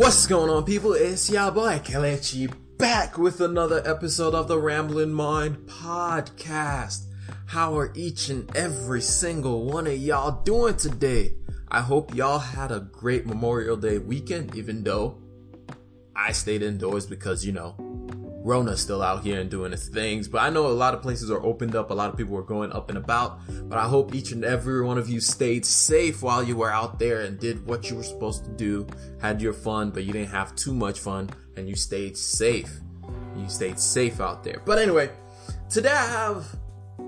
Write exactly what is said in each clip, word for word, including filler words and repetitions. What's going on, people? It's your boy Kelechi, back with another episode of the Ramblin' Mind podcast. How are each and every single one of y'all doing today? I hope y'all had a great Memorial Day weekend, even though I stayed indoors because, you know, Rona's still out here and doing its things. But I know a lot of places are opened up, a lot of people are going up and about, but I hope each and every one of you stayed safe while you were out there and did what you were supposed to do, had your fun, but you didn't have too much fun, and you stayed safe. You stayed safe out there. But anyway, today I have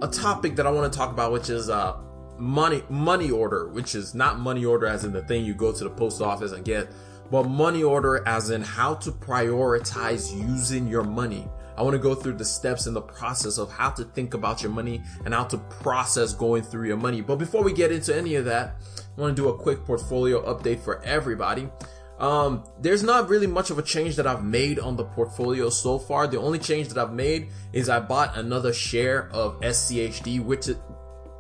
a topic that I want to talk about, which is uh money money order, which is not money order as in the thing you go to the post office and get, but money order as in how to prioritize using your money. I want to go through the steps in the process of how to think about your money and how to process going through your money. But before we get into any of that, I want to do a quick portfolio update for everybody. Um, there's not really much of a change that I've made on the portfolio so far. The only change that I've made is I bought another share of S C H D, which is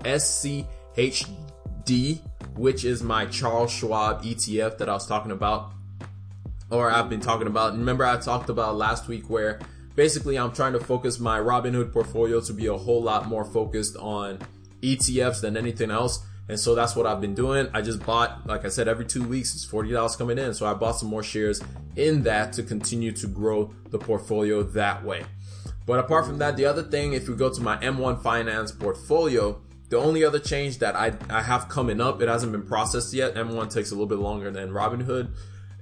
S C H D, which is my Charles Schwab E T F that I was talking about. Or I've been talking about. Remember, I talked about last week where basically I'm trying to focus my Robinhood portfolio to be a whole lot more focused on E T Fs than anything else. And so that's what I've been doing. I just bought, like I said, every two weeks, it's forty dollars coming in. So I bought some more shares in that to continue to grow the portfolio that way. But apart from that, the other thing, if we go to my M one Finance portfolio, the only other change that I, I have coming up, it hasn't been processed yet. M one takes a little bit longer than Robinhood.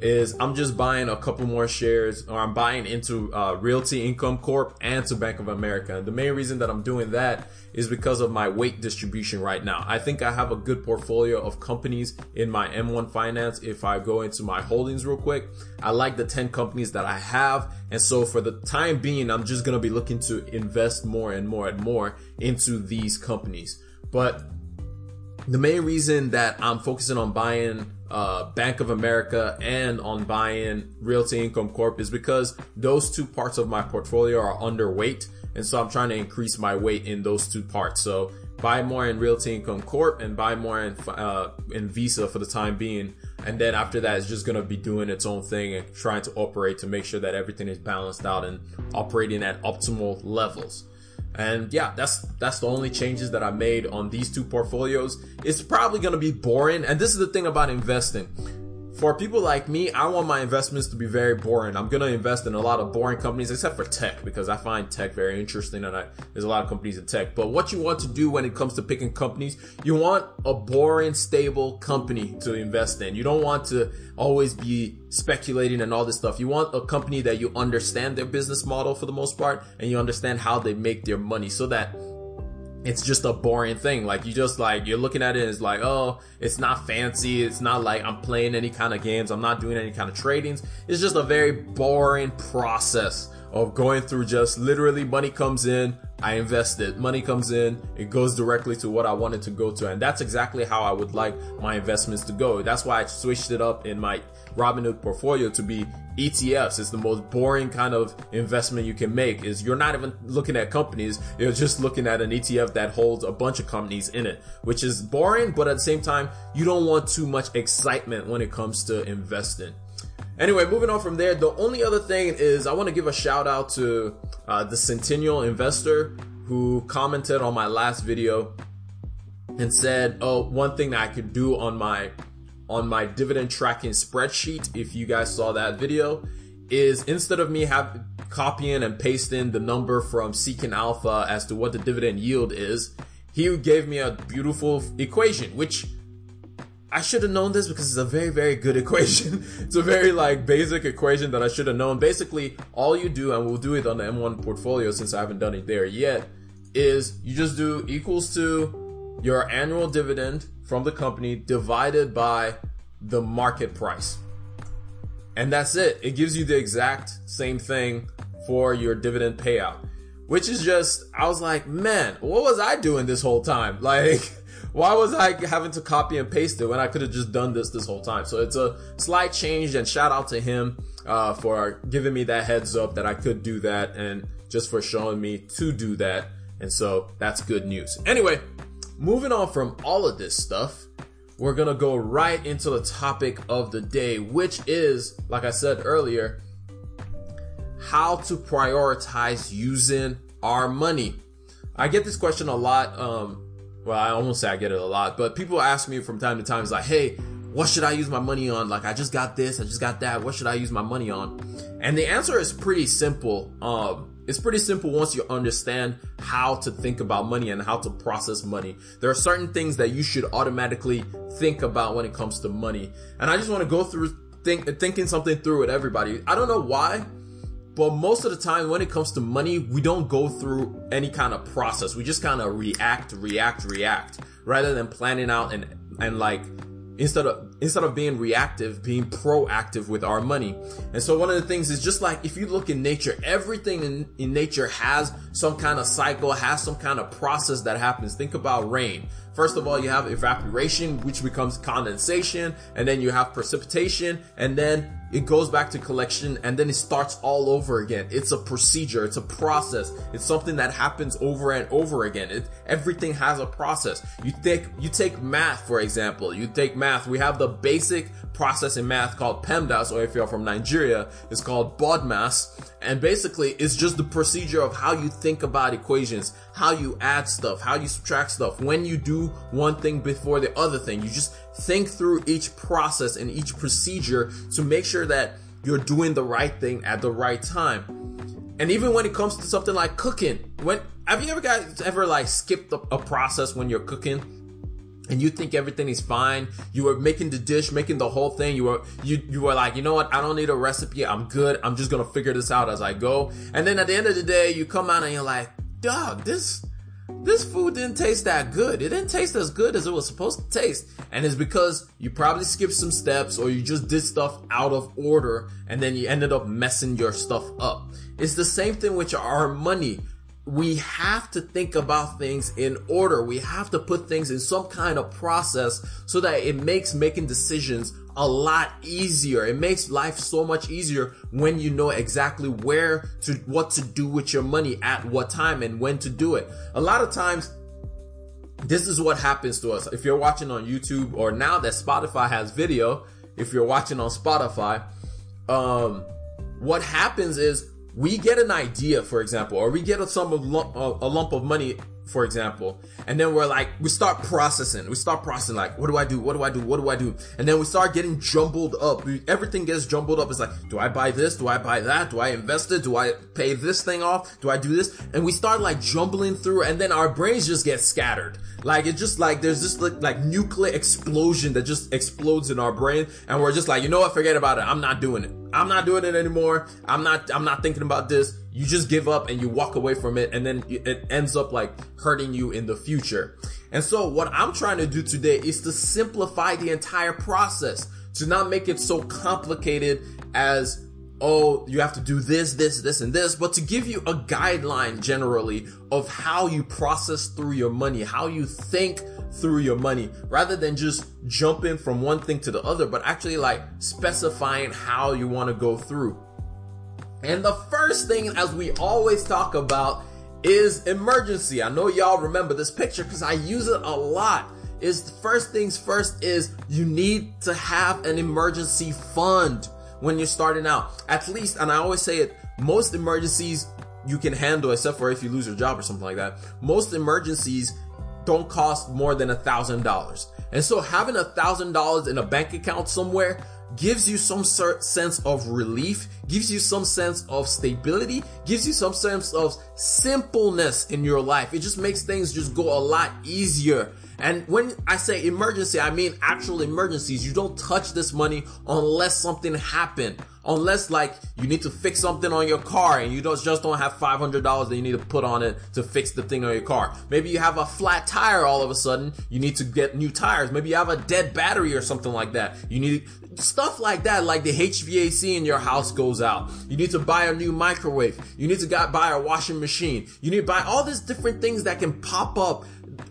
Is I'm just buying a couple more shares, or I'm buying into uh, Realty Income Corp and to Bank of America. And the main reason that I'm doing that is because of my weight distribution right now. I think I have a good portfolio of companies in my M one Finance. If I go into my holdings real quick, I like the ten companies that I have. And so for the time being, I'm just going to be looking to invest more and more and more into these companies. But the main reason that I'm focusing on buying Uh, Bank of America and on buying Realty Income Corp is because those two parts of my portfolio are underweight, and so I'm trying to increase my weight in those two parts. So buy more in Realty Income Corp and buy more in uh, in Visa for the time being, and then after that, it's just gonna be doing its own thing and trying to operate to make sure that everything is balanced out and operating at optimal levels. And yeah, that's that's the only changes that I made on these two portfolios. It's probably going to be boring. And this is the thing about investing. For people like me, I want my investments to be very boring. I'm going to invest in a lot of boring companies, except for tech, because I find tech very interesting. And I, there's a lot of companies in tech. But what you want to do when it comes to picking companies, you want a boring, stable company to invest in. You don't want to always be speculating and all this stuff. You want a company that you understand their business model for the most part, and you understand how they make their money, so that it's just a boring thing. Like you just like, you're looking at it and it's like, oh, it's not fancy. It's not like I'm playing any kind of games. I'm not doing any kind of tradings. It's just a very boring process of going through just literally money comes in, I invest it. Money comes in, it goes directly to what I wanted to go to. And that's exactly how I would like my investments to go. That's why I switched it up in my Robinhood portfolio to be E T Fs. It's the most boring kind of investment you can make. Is you're not even looking at companies, you're just looking at an E T F that holds a bunch of companies in it, which is boring, but at the same time, you don't want too much excitement when it comes to investing. Anyway, moving on from there, the only other thing is I want to give a shout out to uh, the Centennial investor who commented on my last video and said, oh, one thing that I could do on my on my dividend tracking spreadsheet, if you guys saw that video, is instead of me have, copying and pasting the number from Seeking Alpha as to what the dividend yield is, he gave me a beautiful equation, which I should have known this because it's a very, very good equation. It's a very like basic equation that I should have known. Basically, all you do, and we'll do it on the M one portfolio since I haven't done it there yet, is you just do equals to your annual dividend from the company divided by the market price. And that's it. It gives you the exact same thing for your dividend payout, which is just, I was like, man, what was I doing this whole time? Like, why was I having to copy and paste it when I could have just done this this whole time? So it's a slight change, and shout out to him uh, for giving me that heads up that I could do that and just for showing me to do that. And so that's good news. Anyway, moving on from all of this stuff, we're going to go right into the topic of the day, which is, like I said earlier, how to prioritize using our money. I get this question a lot. Um, well, I almost say I get it a lot, but people ask me from time to time, it's like, hey, what should I use my money on? Like, I just got this, I just got that. What should I use my money on? And the answer is pretty simple. Um, It's pretty simple once you understand how to think about money and how to process money. There are certain things that you should automatically think about when it comes to money. And I just want to go through think, thinking something through with everybody. I don't know why, but most of the time when it comes to money, we don't go through any kind of process. We just kind of react, react, react rather than planning out and, and like instead of, instead of being reactive, being proactive with our money. And so one of the things is just like, if you look in nature, everything in, in nature has some kind of cycle, has some kind of process that happens. Think about rain. First of all, you have evaporation, which becomes condensation, and then you have precipitation, and then it goes back to collection, and then it starts all over again. It's a procedure. It's a process. It's something that happens over and over again. It, everything has a process. You take, you take math, for example. You take math. We have the basic process in math called PEMDAS, or if you're from Nigeria, it's called BODMAS. And basically, it's just the procedure of how you think about equations, how you add stuff, how you subtract stuff, when you do one thing before the other thing. You just think through each process and each procedure to make sure that you're doing the right thing at the right time. And even when it comes to something like cooking, when have you ever guys ever like skipped a, a process when you're cooking? And you think everything is fine. You were making the dish, making the whole thing. You were, you, you were like, you know what? I don't need a recipe. I'm good. I'm just going to figure this out as I go. And then at the end of the day, you come out and you're like, dog, this, this food didn't taste that good. It didn't taste as good as it was supposed to taste. And it's because you probably skipped some steps or you just did stuff out of order. And then you ended up messing your stuff up. It's the same thing with our money. We have to think about things in order. We have to put things in some kind of process so that it makes making decisions a lot easier. It makes life so much easier when you know exactly where to, what to do with your money at what time and when to do it. A lot of times, this is what happens to us. If you're watching on YouTube, or now that Spotify has video, if you're watching on Spotify, um, what happens is, we get an idea, for example, or we get a, some, a lump of money, for example, and then we're like, we start processing. We start processing, like, what do I do? What do I do? What do I do? And then we start getting jumbled up. We, everything gets jumbled up. It's like, do I buy this? Do I buy that? Do I invest it? Do I pay this thing off? Do I do this? And we start like jumbling through, and then our brains just get scattered. Like, it's just like, there's this like, like nuclear explosion that just explodes in our brain. And we're just like, you know what? Forget about it. I'm not doing it. I'm not doing it anymore. I'm not, I'm not thinking about this. You just give up and you walk away from it. And then it ends up like hurting you in the future. And so what I'm trying to do today is to simplify the entire process, to not make it so complicated as, oh, you have to do this, this, this, and this, but to give you a guideline generally of how you process through your money, how you think through your money, rather than just jumping from one thing to the other, but actually like specifying how you want to go through. And the first thing, as we always talk about, is emergency. I know y'all remember this picture because I use it a lot. Is first things first is you need to have an emergency fund when you're starting out. At least, and I always say it, most emergencies you can handle, except for if you lose your job or something like that. Most emergencies don't cost more than a thousand dollars. And so having a thousand dollars in a bank account somewhere gives you some certain sense of relief, gives you some sense of stability, gives you some sense of simpleness in your life. It just makes things just go a lot easier. And when I say emergency, I mean actual emergencies. You don't touch this money unless something happened. Unless like you need to fix something on your car and you don't, just don't have five hundred dollars that you need to put on it to fix the thing on your car. Maybe you have a flat tire all of a sudden. You need to get new tires. Maybe you have a dead battery or something like that. You need stuff like that, like the H V A C in your house goes out. You need to buy a new microwave. You need to buy a washing machine. You need to buy all these different things that can pop up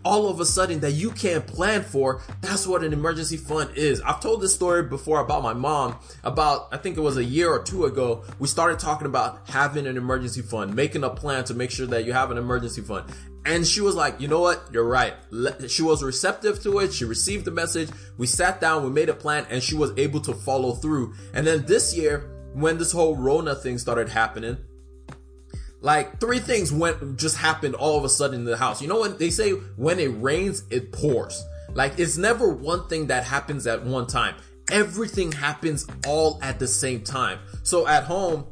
all of a sudden that you can't plan for. That's what an emergency fund is. I've told this story before about my mom. About, I think it was a year or two ago, we started talking about having an emergency fund, making a plan to make sure that you have an emergency fund. And she was like, you know what? You're right. She was receptive to it. She received the message. We sat down, we made a plan, and she was able to follow through. And then this year, when this whole Rona thing started happening, like three things went, just happened all of a sudden in the house. You know what they say? When it rains, it pours. Like, it's never one thing that happens at one time. Everything happens all at the same time. So at home,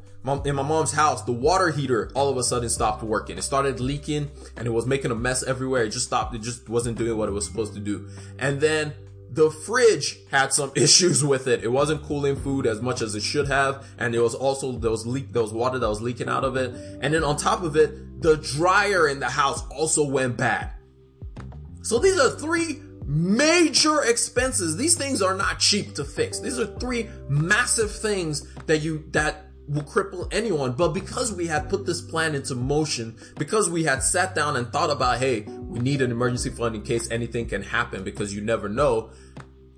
in my mom's house, the water heater all of a sudden stopped working. It started leaking and it was making a mess everywhere. It just stopped. It just wasn't doing what it was supposed to do. And then the fridge had some issues with it. It wasn't cooling food as much as it should have. And it was also, there was leak, there was water that was leaking out of it. And then on top of it, the dryer in the house also went bad. So these are three major expenses. These things are not cheap to fix. These are three massive things that you, that will cripple anyone. But because we had put this plan into motion, because we had sat down and thought about, hey, we need an emergency fund in case anything can happen, because you never know.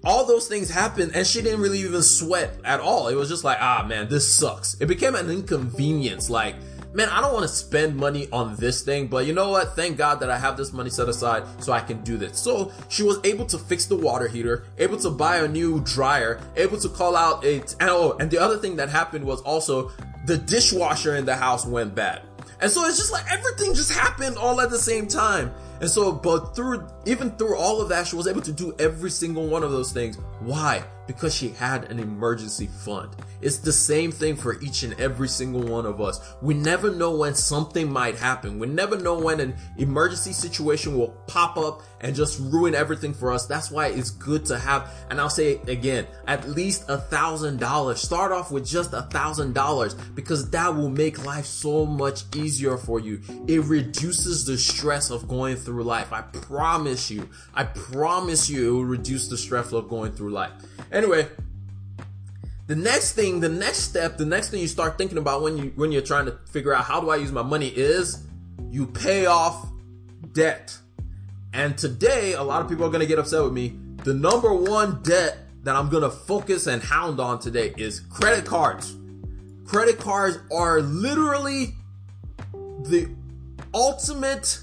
All those things happened and she didn't really even sweat at all. It was just like, ah, man, this sucks. It became an inconvenience. Like, man, I don't want to spend money on this thing, but you know what? Thank God that I have this money set aside so I can do this. So she was able to fix the water heater, able to buy a new dryer, able to call out a, oh, and the other thing that happened was also the dishwasher in the house went bad. And so it's just like everything just happened all at the same time. And so, but through, even through all of that, she was able to do every single one of those things. Why? Because she had an emergency fund. It's the same thing for each and every single one of us. We never know when something might happen. We never know when an emergency situation will pop up and just ruin everything for us. That's why it's good to have, and I'll say it again, at least a thousand dollars. Start off with just a thousand dollars because that will make life so much easier for you. It reduces the stress of going through Through life. I promise you. I promise you it will reduce the stress of going through life. Anyway, the next thing, the next step, the next thing you start thinking about when you when you're trying to figure out how do I use my money is you pay off debt. And today, a lot of people are going to get upset with me. The number one debt that I'm going to focus and hound on today is credit cards. Credit cards are literally the ultimate,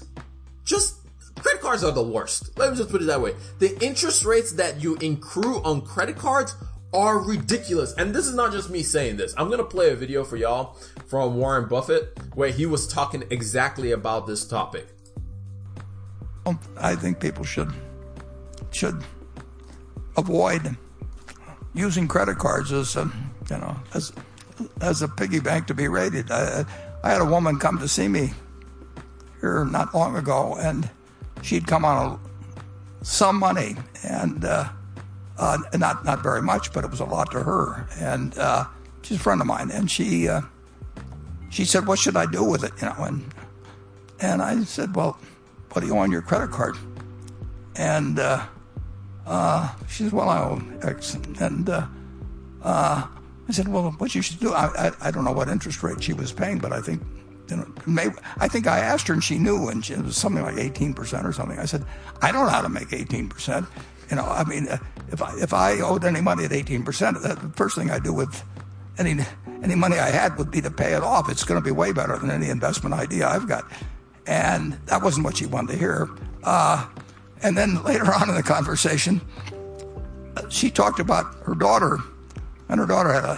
just credit cards are the worst. Let me just put it that way. The interest rates that you accrue on credit cards are ridiculous. And this is not just me saying this. I'm going to play a video for y'all from Warren Buffett where he was talking exactly about this topic. I think people should should avoid using credit cards as a, you know, as as a piggy bank to be raided. I, I had a woman come to see me here not long ago, and she'd come on a, some money, and uh, uh, not not very much, but it was a lot to her. And uh, she's a friend of mine, and she uh, she said, "What should I do with it?" You know, and and I said, "Well, what do you owe on your credit card?" And uh, uh, she said, "Well, I owe X." And uh, uh, I said, "Well, what you should do?" I, I I don't know what interest rate she was paying, but I think. You know, maybe, I think I asked her and she knew, and she, it was something like eighteen percent or something. I said, I don't know how to make eighteen percent. You know, I mean, uh, if I if I owed any money at eighteen percent, uh, the first thing I do with any any money I had would be to pay it off. It's going to be way better than any investment idea I've got. And that wasn't what she wanted to hear. Uh, and then later on in the conversation, she talked about her daughter, and her daughter had a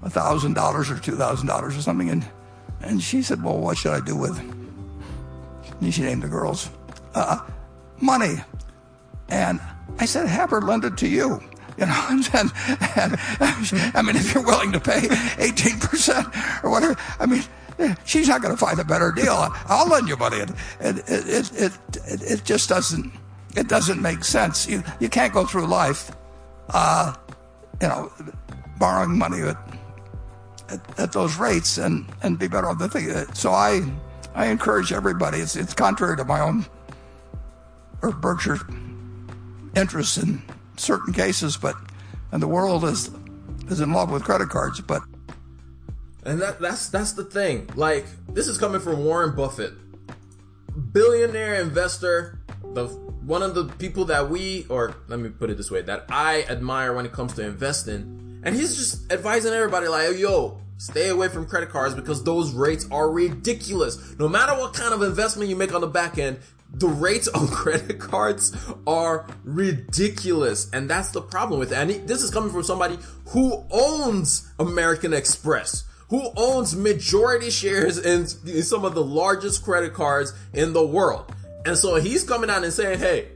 one thousand dollars or two thousand dollars or something, and And she said, well, what should I do with, and she named the girls, uh, money. And I said, have her lend it to you. You know, and, and, and I mean, if you're willing to pay eighteen percent or whatever, I mean, she's not going to find a better deal. I'll lend you money. It, it, it, it, it, it just doesn't, it doesn't make sense. You, you can't go through life, uh, you know, borrowing money at At, at those rates and, and be better off the thing. So I I encourage everybody. It's it's contrary to my own or Berkshire's interests in certain cases, but and the world is is in love with credit cards. But and that that's that's the thing. Like, this is coming from Warren Buffett, billionaire investor, the one of the people that we, or let me put it this way, that I admire when it comes to investing, and he's just advising everybody like, yo, stay away from credit cards because those rates are ridiculous. No matter what kind of investment you make on the back end, the rates on credit cards are ridiculous, and that's the problem with it. And this is coming from somebody who owns American Express, who owns majority shares in some of the largest credit cards in the world. And so he's coming out and saying, hey,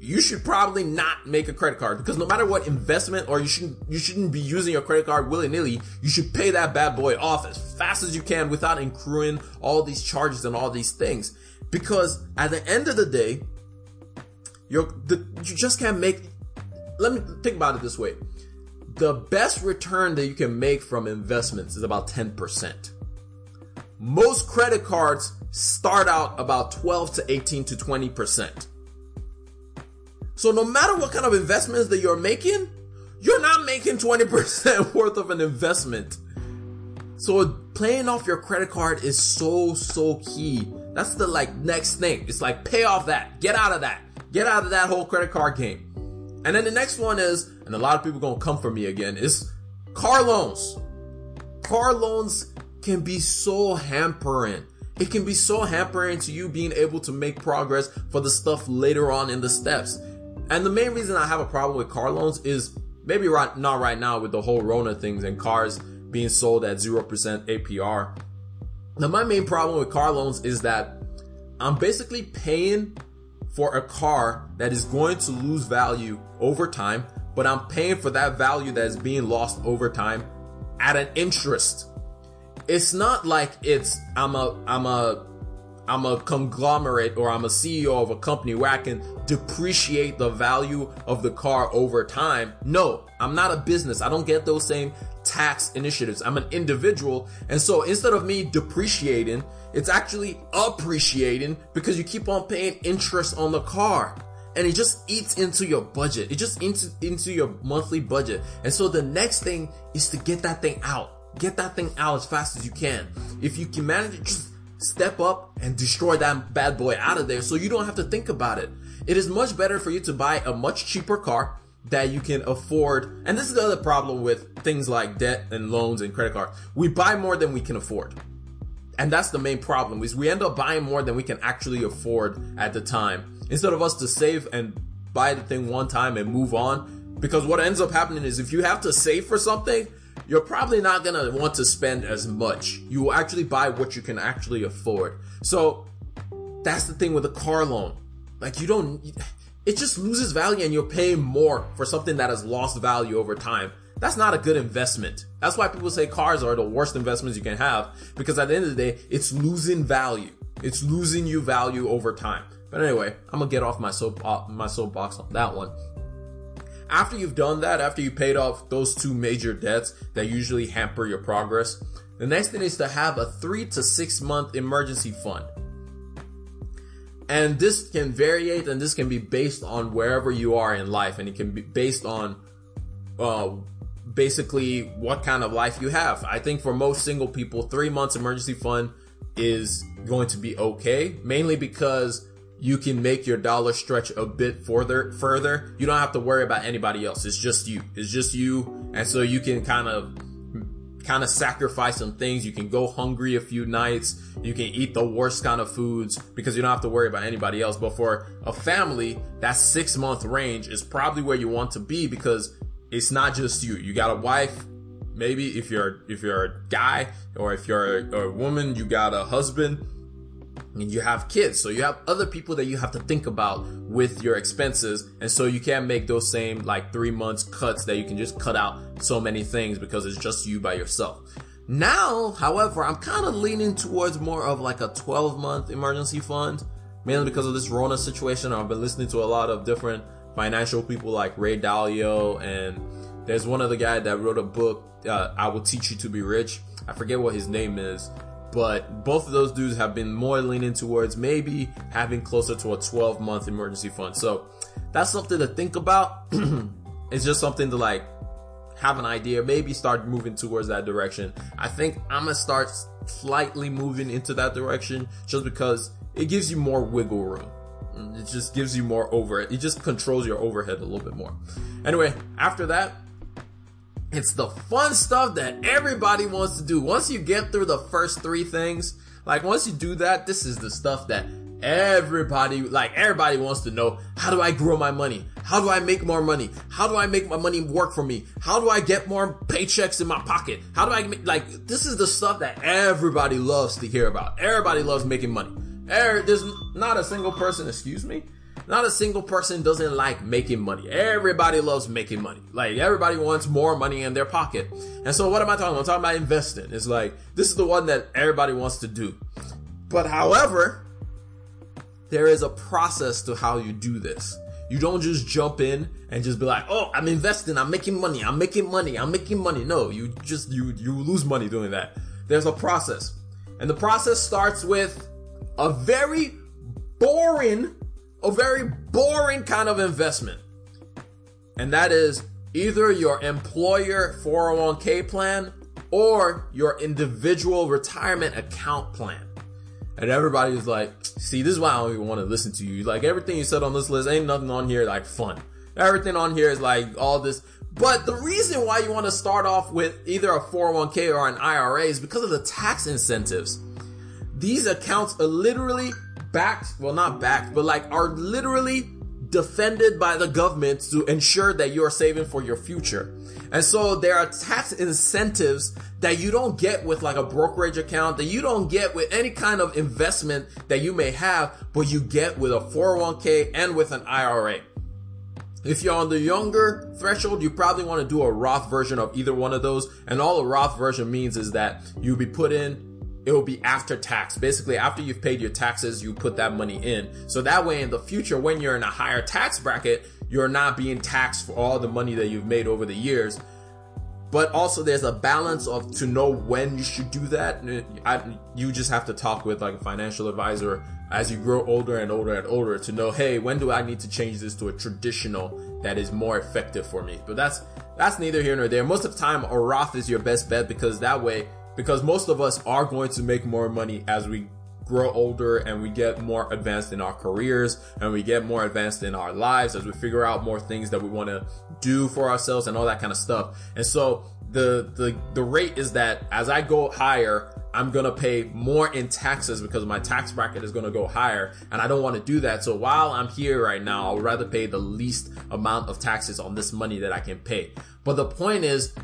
you should probably not make a credit card, because no matter what investment, or you shouldn't, you shouldn't be using your credit card willy-nilly. You should pay that bad boy off as fast as you can without accruing all these charges and all these things. Because at the end of the day, you're, the, you just can't make, let me think about it this way. The best return that you can make from investments is about ten percent. Most credit cards start out about twelve to eighteen to twenty percent. So no matter what kind of investments that you're making, you're not making twenty percent worth of an investment. So paying off your credit card is so, so key. That's the like next thing. It's like, pay off that, get out of that, get out of that whole credit card game. And then the next one is, and a lot of people gonna come for me again, is car loans. Car loans can be so hampering. It can be so hampering to you being able to make progress for the stuff later on in the steps. And the main reason I have a problem with car loans is maybe right, not right now with the whole Rona things and cars being sold at zero percent A P R. Now, my main problem with car loans is that I'm basically paying for a car that is going to lose value over time, but I'm paying for that value that is being lost over time at an interest. It's not like it's, I'm a, I'm a, I'm a conglomerate, or I'm a C E O of a company where I can depreciate the value of the car over time. No, I'm not a business. I don't get those same tax initiatives. I'm an individual. And so instead of me depreciating, it's actually appreciating, because you keep on paying interest on the car, and it just eats into your budget. It just eats into your monthly budget. And so the next thing is to get that thing out. Get that thing out as fast as you can. If you can manage it, just step up and destroy that bad boy out of there so you don't have to think about it. It is much better for you to buy a much cheaper car that you can afford. And this is the other problem with things like debt and loans and credit cards. We buy more than we can afford. And that's the main problem, is we end up buying more than we can actually afford at the time. Instead of us to save and buy the thing one time and move on. Because what ends up happening is if you have to save for something, you're probably not gonna want to spend as much. You will actually buy what you can actually afford. So that's the thing with a car loan. Like, you don't, it just loses value, and you're paying more for something that has lost value over time. That's not a good investment. That's why people say cars are the worst investments you can have, because at the end of the day, it's losing value. It's losing you value over time. But anyway, I'm gonna get off my soap, my soapbox on that one. After you've done that, after you paid off those two major debts that usually hamper your progress, the next thing is to have a three to six month emergency fund. And this can vary, and this can be based on wherever you are in life, and it can be based on uh, basically what kind of life you have. I think for most single people, three months emergency fund is going to be okay, mainly because you can make your dollar stretch a bit further, further. You don't have to worry about anybody else. It's just you. It's just you. And so you can kind of, kind of sacrifice some things. You can go hungry a few nights. You can eat the worst kind of foods because you don't have to worry about anybody else. But for a family, that six month range is probably where you want to be, because it's not just you. You got a wife. Maybe if you're, if you're a guy, or if you're a, a woman, you got a husband. And you have kids, so you have other people that you have to think about with your expenses, and so you can't make those same like three months cuts that you can just cut out so many things because it's just you by yourself. Now, however, I'm kind of leaning towards more of like a twelve month emergency fund, mainly because of this Rona situation. I've been listening to a lot of different financial people like Ray Dalio, and there's one other guy that wrote a book, uh, I Will Teach You to Be Rich. I forget what his name is. But both of those dudes have been more leaning towards maybe having closer to a twelve month emergency fund. So that's something to think about. It's just something to like have an idea, maybe start moving towards that direction. I think I'm going to start slightly moving into that direction just because it gives you more wiggle room. It just gives you more overhead. It just controls your overhead a little bit more. Anyway, after that, it's the fun stuff that everybody wants to do. Once you get through the first three things, like once you do that, this is the stuff that everybody, like everybody wants to know. How do I grow my money? How do I make more money? How do I make my money work for me? How do I get more paychecks in my pocket? How do I make, like, this is the stuff that everybody loves to hear about. Everybody loves making money. There's not a single person, excuse me, not a single person doesn't like making money. Everybody loves making money. Like, everybody wants more money in their pocket. And so what am I talking about? I'm talking about investing. It's like, this is the one that everybody wants to do. But however, there is a process to how you do this. You don't just jump in and just be like, oh, I'm investing, I'm making money, I'm making money, I'm making money. No, you just, you, you lose money doing that. There's a process. And the process starts with a very boring, a very boring kind of investment. And that is either your employer four oh one k plan or your individual retirement account plan. And everybody's like, see, this is why I don't even want to listen to you. Like, everything you said on this list, ain't nothing on here like fun. Everything on here is like all this. But the reason why you want to start off with either a four oh one k or an I R A is because of the tax incentives. These accounts are literally backed, well, not backed, but like are literally defended by the government to ensure that you're saving for your future. And so there are tax incentives that you don't get with like a brokerage account, that you don't get with any kind of investment that you may have, but you get with a four oh one k and with an I R A. If you're on the younger threshold, you probably want to do a Roth version of either one of those. And all a Roth version means is that you'll be put in, it will be after tax. Basically, after you've paid your taxes, you put that money in. So that way in the future, when you're in a higher tax bracket, you're not being taxed for all the money that you've made over the years. But also there's a balance of to know when you should do that. I, you just have to talk with like a financial advisor as you grow older and older and older to know, hey, when do I need to change this to a traditional that is more effective for me? But that's, that's neither here nor there. Most of the time, a Roth is your best bet because that way, because most of us are going to make more money as we grow older and we get more advanced in our careers and we get more advanced in our lives as we figure out more things that we want to do for ourselves and all that kind of stuff. And so the, the, the rate is that as I go higher, I'm going to pay more in taxes because my tax bracket is going to go higher and I don't want to do that. So while I'm here right now, I would rather pay the least amount of taxes on this money that I can pay. But the point is,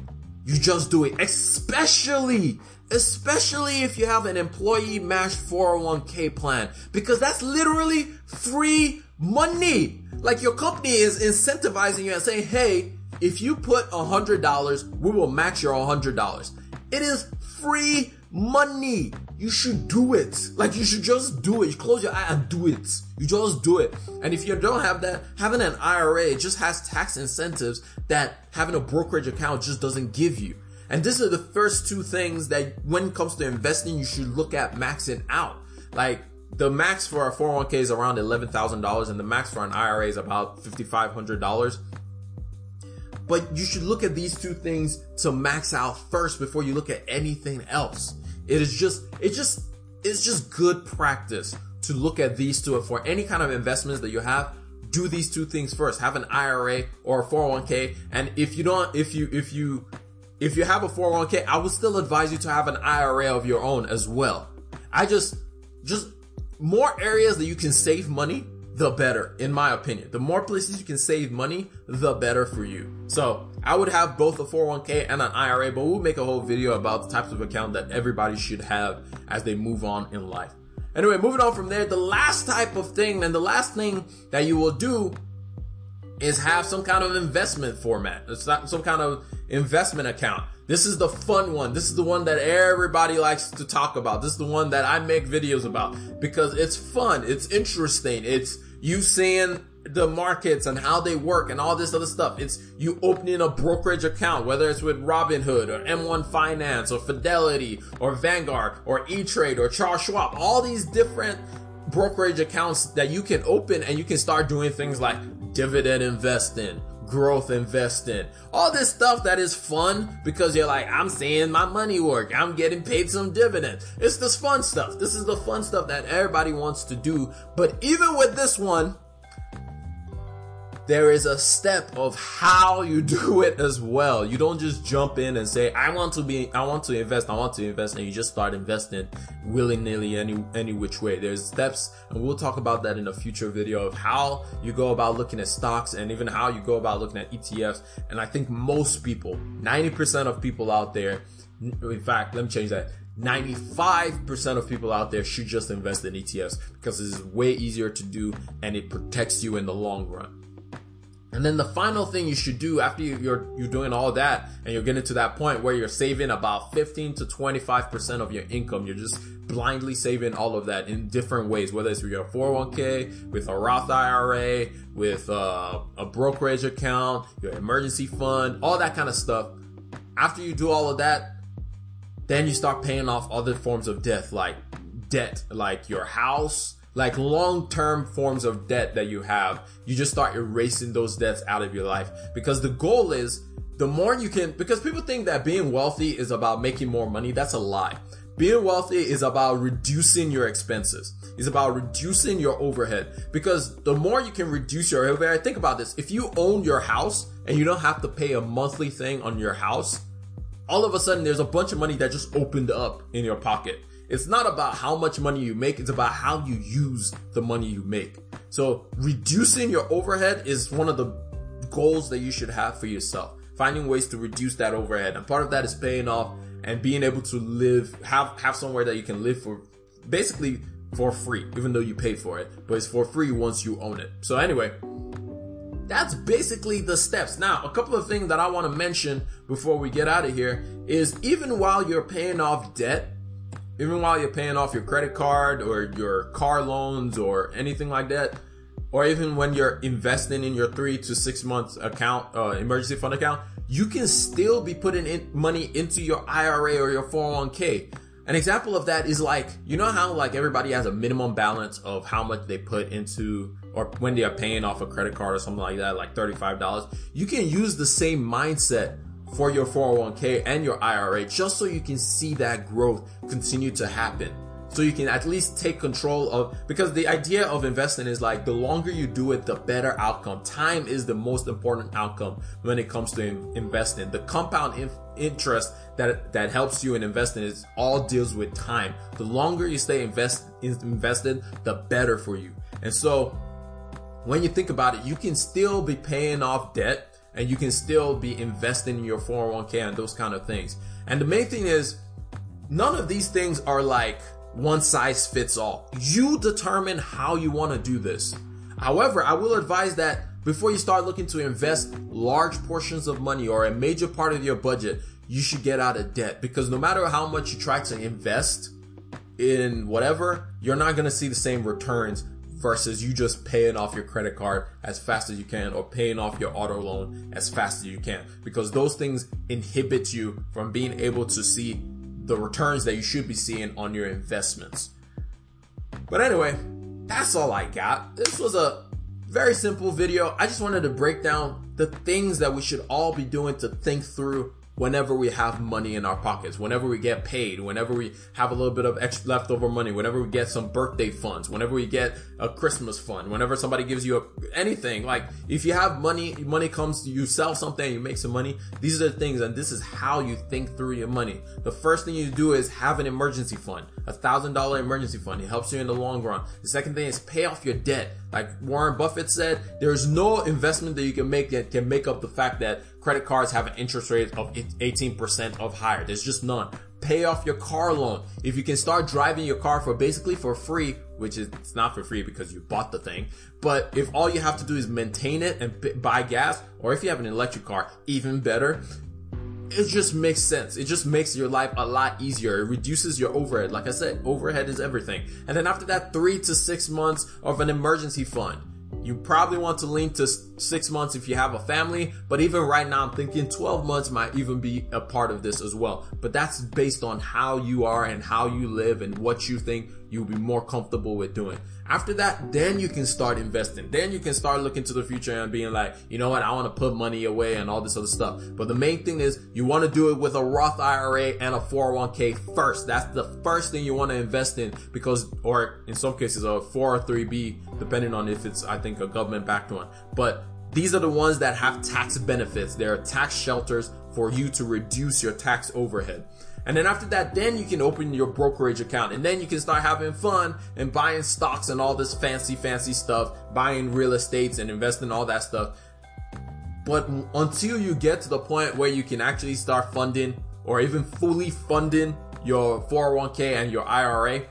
you just do it, especially, especially if you have an employee matched four oh one k plan, because that's literally free money. Like, your company is incentivizing you and saying, hey, if you put one hundred dollars, we will match your one hundred dollars. It is free money. You should do it. Like, you should just do it. You close your eye and do it. You just do it. And if you don't have that, having an I R A just has tax incentives that having a brokerage account just doesn't give you. And this is the first two things that when it comes to investing, you should look at maxing out. Like, the max for a four oh one k is around eleven thousand dollars and the max for an I R A is about five thousand five hundred dollars. But you should look at these two things to max out first before you look at anything else. It is just, it just, it's just good practice to look at these two. And for any kind of investments that you have, do these two things first. Have an I R A or a four oh one k. And if you don't, if you, if you, if you have a four oh one k, I would still advise you to have an I R A of your own as well. I just, just more areas that you can save money, the better, in my opinion. The more places you can save money, the better for you. So I would have both a four oh one k and an I R A, but we'll make a whole video about the types of account that everybody should have as they move on in life. Anyway, moving on from there, the last type of thing and the last thing that you will do is have some kind of investment format. It's not some kind of investment account. This is the fun one. This is the one that everybody likes to talk about. This is the one that I make videos about because it's fun. It's interesting. It's you seeing the markets and how they work and all this other stuff. It's you opening a brokerage account, whether it's with Robinhood or M one Finance or Fidelity or Vanguard or E-Trade or Charles Schwab, all these different brokerage accounts that you can open and you can start doing things like dividend investing, growth investing, all this stuff that is fun because you're like, I'm seeing my money work, I'm getting paid some dividends. It's this fun stuff. This is the fun stuff that everybody wants to do. But even with this one, there is a step of how you do it as well. You don't just jump in and say, I want to be, I want to invest, I want to invest, and you just start investing willy-nilly any, any which way. There's steps, and we'll talk about that in a future video of how you go about looking at stocks and even how you go about looking at E T Fs. And I think most people, ninety percent of people out there, in fact, let me change that. ninety-five percent of people out there should just invest in E T Fs because it is way easier to do and it protects you in the long run. And then the final thing you should do after you're you're doing all that and you're getting to that point where you're saving about fifteen to twenty-five percent of your income, you're just blindly saving all of that in different ways, whether it's with your four oh one k, with a Roth I R A, with uh, a brokerage account, your emergency fund, all that kind of stuff. After you do all of that, then you start paying off other forms of debt, like debt, like your house, like long-term forms of debt that you have. You just start erasing those debts out of your life, because the goal is the more you can, because people think that being wealthy is about making more money. That's a lie. Being wealthy is about reducing your expenses. It's about reducing your overhead, because the more you can reduce your overhead, think about this. If you own your house and you don't have to pay a monthly thing on your house, all of a sudden there's a bunch of money that just opened up in your pocket. It's not about how much money you make. It's about how you use the money you make. So reducing your overhead is one of the goals that you should have for yourself. Finding ways to reduce that overhead. And part of that is paying off and being able to live, have, have somewhere that you can live for basically for free, even though you pay for it, but it's for free once you own it. So anyway, that's basically the steps. Now, a couple of things that I want to mention before we get out of here is even while you're paying off debt, even while you're paying off your credit card or your car loans or anything like that, or even when you're investing in your three to six months account, uh, emergency fund account, you can still be putting in money into your I R A or your four oh one k. An example of that is like, you know how like everybody has a minimum balance of how much they put into, or when they are paying off a credit card or something like that, like thirty-five dollars. You can use the same mindset for your four oh one k and your I R A, just so you can see that growth continue to happen. So you can at least take control of, because the idea of investing is like the longer you do it, the better outcome. Time is the most important outcome when it comes to investing. The compound in- interest that that helps you in investing is all deals with time. The longer you stay invest invested, the better for you. And so when you think about it, you can still be paying off debt, and you can still be investing in your four oh one k and those kind of things. And the main thing is, none of these things are like one size fits all. You determine how you want to do this. However, I will advise that before you start looking to invest large portions of money or a major part of your budget, you should get out of debt, because no matter how much you try to invest in whatever, you're not going to see the same returns versus you just paying off your credit card as fast as you can, or paying off your auto loan as fast as you can, because those things inhibit you from being able to see the returns that you should be seeing on your investments. But anyway, that's all I got. This was a very simple video. I just wanted to break down the things that we should all be doing to think through whenever we have money in our pockets, whenever we get paid, whenever we have a little bit of extra leftover money, whenever we get some birthday funds, whenever we get a Christmas fund, whenever somebody gives you a, anything, like if you have money, money comes, you sell something, you make some money. These are the things, and this is how you think through your money. The first thing you do is have an emergency fund, a thousand dollar emergency fund. It helps you in the long run. The second thing is pay off your debt. Like Warren Buffett said, there's no investment that you can make that can make up the fact that credit cards have an interest rate of eighteen percent or higher. There's just none. Pay off your car loan. If you can start driving your car for basically for free, which is, it's not for free because you bought the thing, but if all you have to do is maintain it and buy gas, or if you have an electric car, even better. It just makes sense. It just makes your life a lot easier. It reduces your overhead. Like I said, overhead is everything. And then after that, three to six months of an emergency fund. You probably want to lean to six months if you have a family, but even right now, I'm thinking twelve months might even be a part of this as well. But that's based on how you are and how you live and what you think you'll be more comfortable with doing. After that, then you can start investing. Then you can start looking to the future and being like, you know what, I want to put money away and all this other stuff. But the main thing is you want to do it with a Roth I R A and a four oh one k first. That's the first thing you want to invest in, because, or in some cases, a four oh three b, depending on if it's, I think, a government-backed one. But these are the ones that have tax benefits. There are tax shelters for you to reduce your tax overhead. And then after that, then you can open your brokerage account, and then you can start having fun and buying stocks and all this fancy, fancy stuff, buying real estates and investing all that stuff. But until you get to the point where you can actually start funding or even fully funding your four oh one k and your I R A,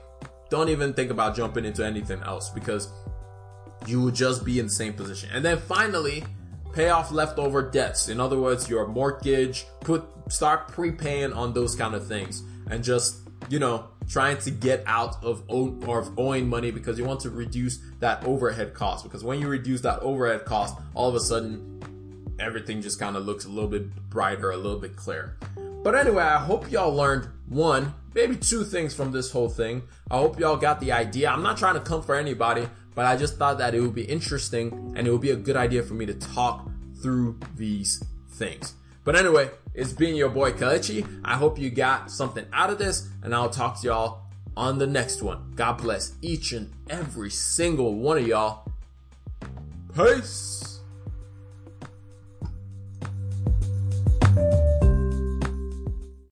don't even think about jumping into anything else, because you will just be in the same position. And then finally, pay off leftover debts. In other words, your mortgage, put, start prepaying on those kind of things, and just, you know, trying to get out of, owe, or of owing money, because you want to reduce that overhead cost. Because when you reduce that overhead cost, all of a sudden, everything just kind of looks a little bit brighter, a little bit clearer. But anyway, I hope y'all learned one, maybe two things from this whole thing. I hope y'all got the idea. I'm not trying to comfort anybody, but I just thought that it would be interesting and it would be a good idea for me to talk through these things. But anyway, it's been your boy Kelechi. I hope you got something out of this, and I'll talk to y'all on the next one. God bless each and every single one of y'all. Peace.